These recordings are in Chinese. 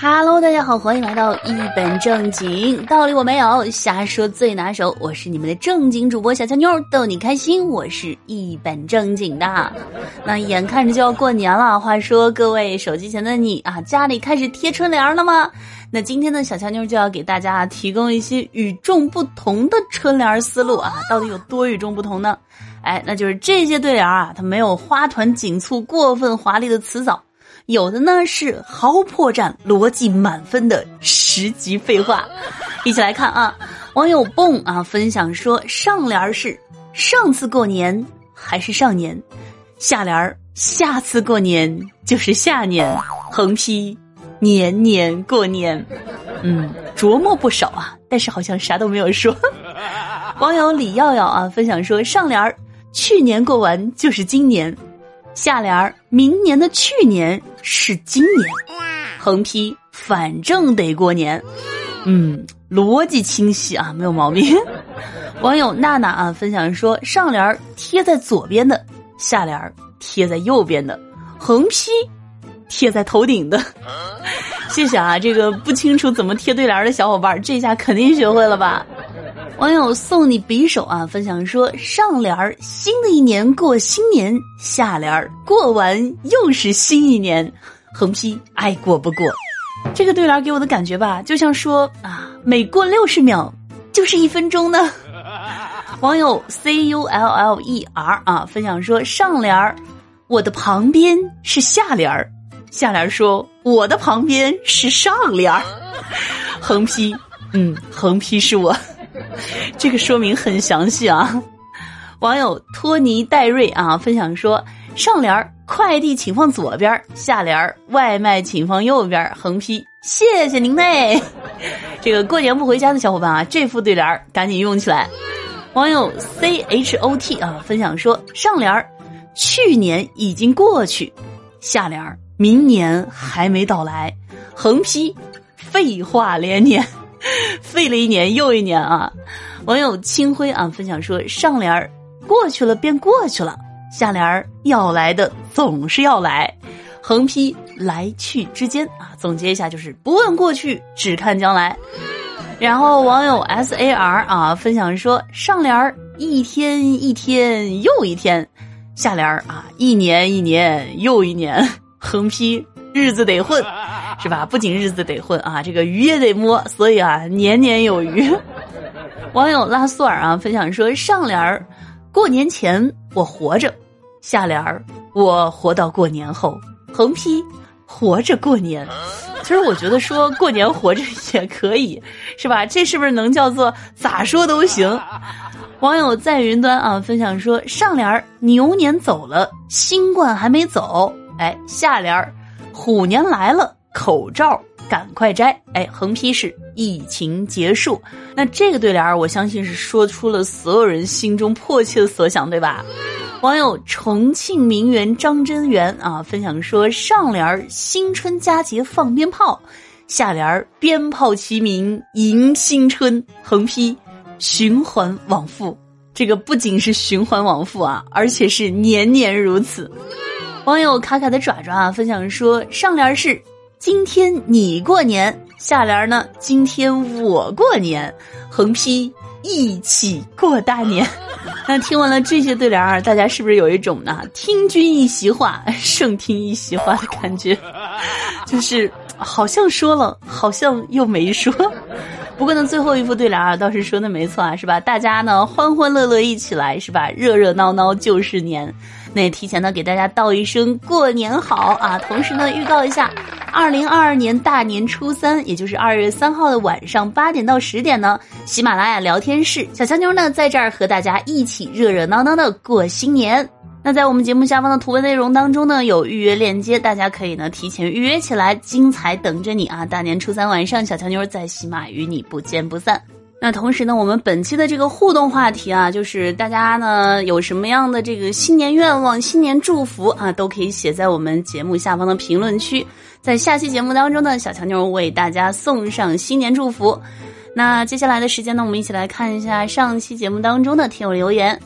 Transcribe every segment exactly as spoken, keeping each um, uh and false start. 哈喽大家好，欢迎来到一本正经，道理我没有，瞎说最拿手，我是你们的正经主播小乔妞，逗你开心，我是一本正经的。那眼看着就要过年了，话说各位手机前的你啊，家里开始贴春联了吗？那今天的小乔妞就要给大家提供一些与众不同的春联思路啊，到底有多与众不同呢？哎，那就是这些对联啊，它没有花团锦簇过分华丽的辞藻，有的呢是毫无破绽、逻辑满分的十级废话。一起来看啊，网友蹦啊分享说，上联是上次过年还是上年，下联下次过年就是下年，横批年年过年。嗯，琢磨不少啊，但是好像啥都没有说。网友李耀耀啊分享说，上联去年过完就是今年，下联明年的去年是今年，横批反正得过年。嗯，逻辑清晰啊，没有毛病。网友娜娜啊分享说，上联贴在左边的，下联贴在右边的，横批贴在头顶的。谢谢啊，这个不清楚怎么贴对联的小伙伴，这下肯定学会了吧。网友送你匕首啊分享说，上联儿新的一年过新年，下联儿过完又是新一年，横批爱过不过。这个对联给我的感觉吧，就像说啊，每过六十秒就是一分钟呢。网友 C U L L E R 啊分享说，上联儿我的旁边是下联儿，下联说我的旁边是上联儿，横批嗯横批是我。这个说明很详细啊。网友托尼戴瑞啊分享说，上联快递请放左边，下联外卖请放右边，横批谢谢您妹。这个过年不回家的小伙伴啊，这副对联赶紧用起来。网友 C H O T 啊分享说，上联去年已经过去，下联明年还没到来，横批废话连年。废了一年又一年啊。网友清辉啊分享说，上联过去了便过去了，下联要来的总是要来，横批来去之间啊。总结一下就是不问过去，只看将来。然后网友 S A R 啊分享说，上联一天一天又一天，下联啊一年一年又一年，横批日子得混，是吧？不仅日子得混啊，这个鱼也得摸，所以啊，年年有余。网友拉苏尔啊分享说，上联儿过年前我活着，下联儿我活到过年后，横批活着过年。其实我觉得说过年活着也可以，是吧？这是不是能叫做咋说都行？网友在云端啊分享说，上联儿牛年走了，新冠还没走，哎，下联儿虎年来了，口罩赶快摘，哎，横批是疫情结束。那这个对联我相信是说出了所有人心中迫切的所想，对吧？网友重庆名媛张真源啊分享说，上联新春佳节放鞭炮，下联鞭炮齐鸣迎新春，横批循环往复。这个不仅是循环往复啊，而且是年年如此。网友卡卡的爪爪啊分享说，上联是今天你过年，下联呢今天我过年，横批一起过大年。那听完了这些对联啊，大家是不是有一种呢听君一席话胜听一席话的感觉？就是好像说了好像又没说。不过呢，最后一副对联啊倒是说的没错啊，是吧？大家呢欢欢乐乐一起来，是吧？热热闹闹就是年。那也提前呢给大家道一声过年好啊！同时呢预告一下，二零二二年大年初三，也就是二月三号的晚上八点到十点呢，喜马拉雅聊天室小乔妞呢在这儿和大家一起热热闹闹的过新年。那在我们节目下方的图文内容当中呢，有预约链接，大家可以呢提前预约起来，精彩等着你啊！大年初三晚上，小乔妞在喜马与你不见不散。那同时呢，我们本期的这个互动话题啊，就是大家呢有什么样的这个新年愿望、新年祝福啊，都可以写在我们节目下方的评论区。在下期节目当中呢，小乔妞为大家送上新年祝福。那接下来的时间呢，我们一起来看一下上期节目当中的听友留言。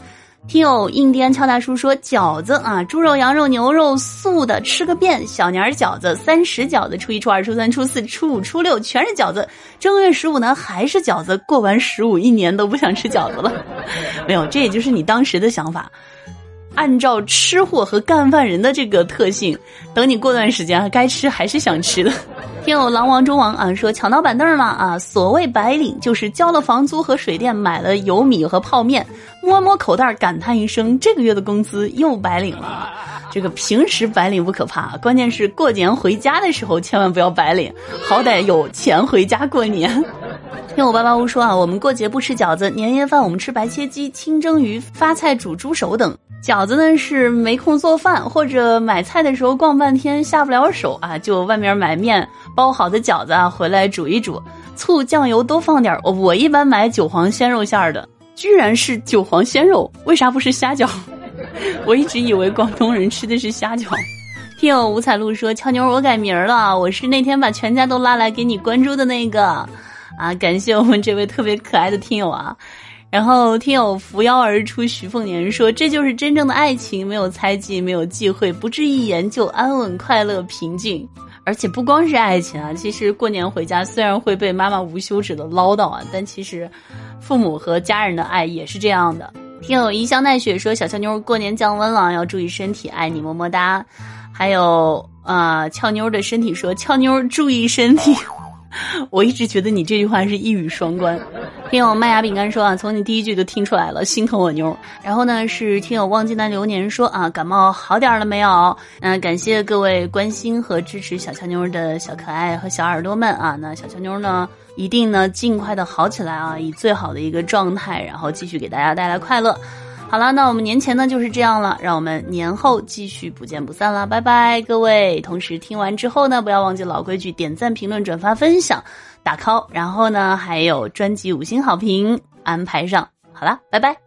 听友印第安俏大叔说，饺子啊，猪肉、羊肉、牛肉素的吃个遍，小年儿饺子、三十饺子、初一、初二、初三、初四、初五、初六全是饺子。正月十五呢还是饺子，过完十五一年都不想吃饺子了。没有，这也就是你当时的想法。按照吃货和干饭人的这个特性，等你过段时间该吃还是想吃的。听友狼王中王啊说，抢到板凳嘛啊，所谓白领就是交了房租和水电，买了油米和泡面，摸摸口袋感叹一声，这个月的工资又白领了。这个平时白领不可怕，关键是过年回家的时候千万不要白领，好歹有钱回家过年。听我爸爸屋说啊，我们过节不吃饺子，年夜饭我们吃白切鸡、清蒸鱼、发菜、煮猪手等。饺子呢是没空做饭，或者买菜的时候逛半天下不了手啊，就外面买面包好的饺子啊，回来煮一煮，醋酱油多放点。我一般买韭黄鲜肉馅儿的，居然是韭黄鲜肉，为啥不是虾饺？我一直以为广东人吃的是虾饺。听友吴彩璐说，俏妞我改名了，我是那天把全家都拉来给你关注的那个啊，感谢我们这位特别可爱的听友啊。然后听友扶摇而出徐凤年说，这就是真正的爱情，没有猜忌，没有忌讳，不至一言，就安稳快乐平静。而且不光是爱情啊，其实过年回家虽然会被妈妈无休止的唠叨啊，但其实父母和家人的爱也是这样的。听友一香奈雪说，小俏妞过年降温了，要注意身体，爱你么么哒。还有啊，俏妞的身体说，俏妞注意身体。我一直觉得你这句话是一语双关。听友麦芽饼干说啊，从你第一句就听出来了，心疼我妞。然后呢是听友忘记那流年说啊，感冒好点了没有？那感谢各位关心和支持小俏妞的小可爱和小耳朵们啊，那小俏妞呢一定呢尽快的好起来啊，以最好的一个状态，然后继续给大家带来快乐。好了，那我们年前呢就是这样了，让我们年后继续不见不散啦，拜拜各位。同时听完之后呢，不要忘记老规矩，点赞评论转发分享打 call， 然后呢还有专辑五星好评安排上。好啦，拜拜。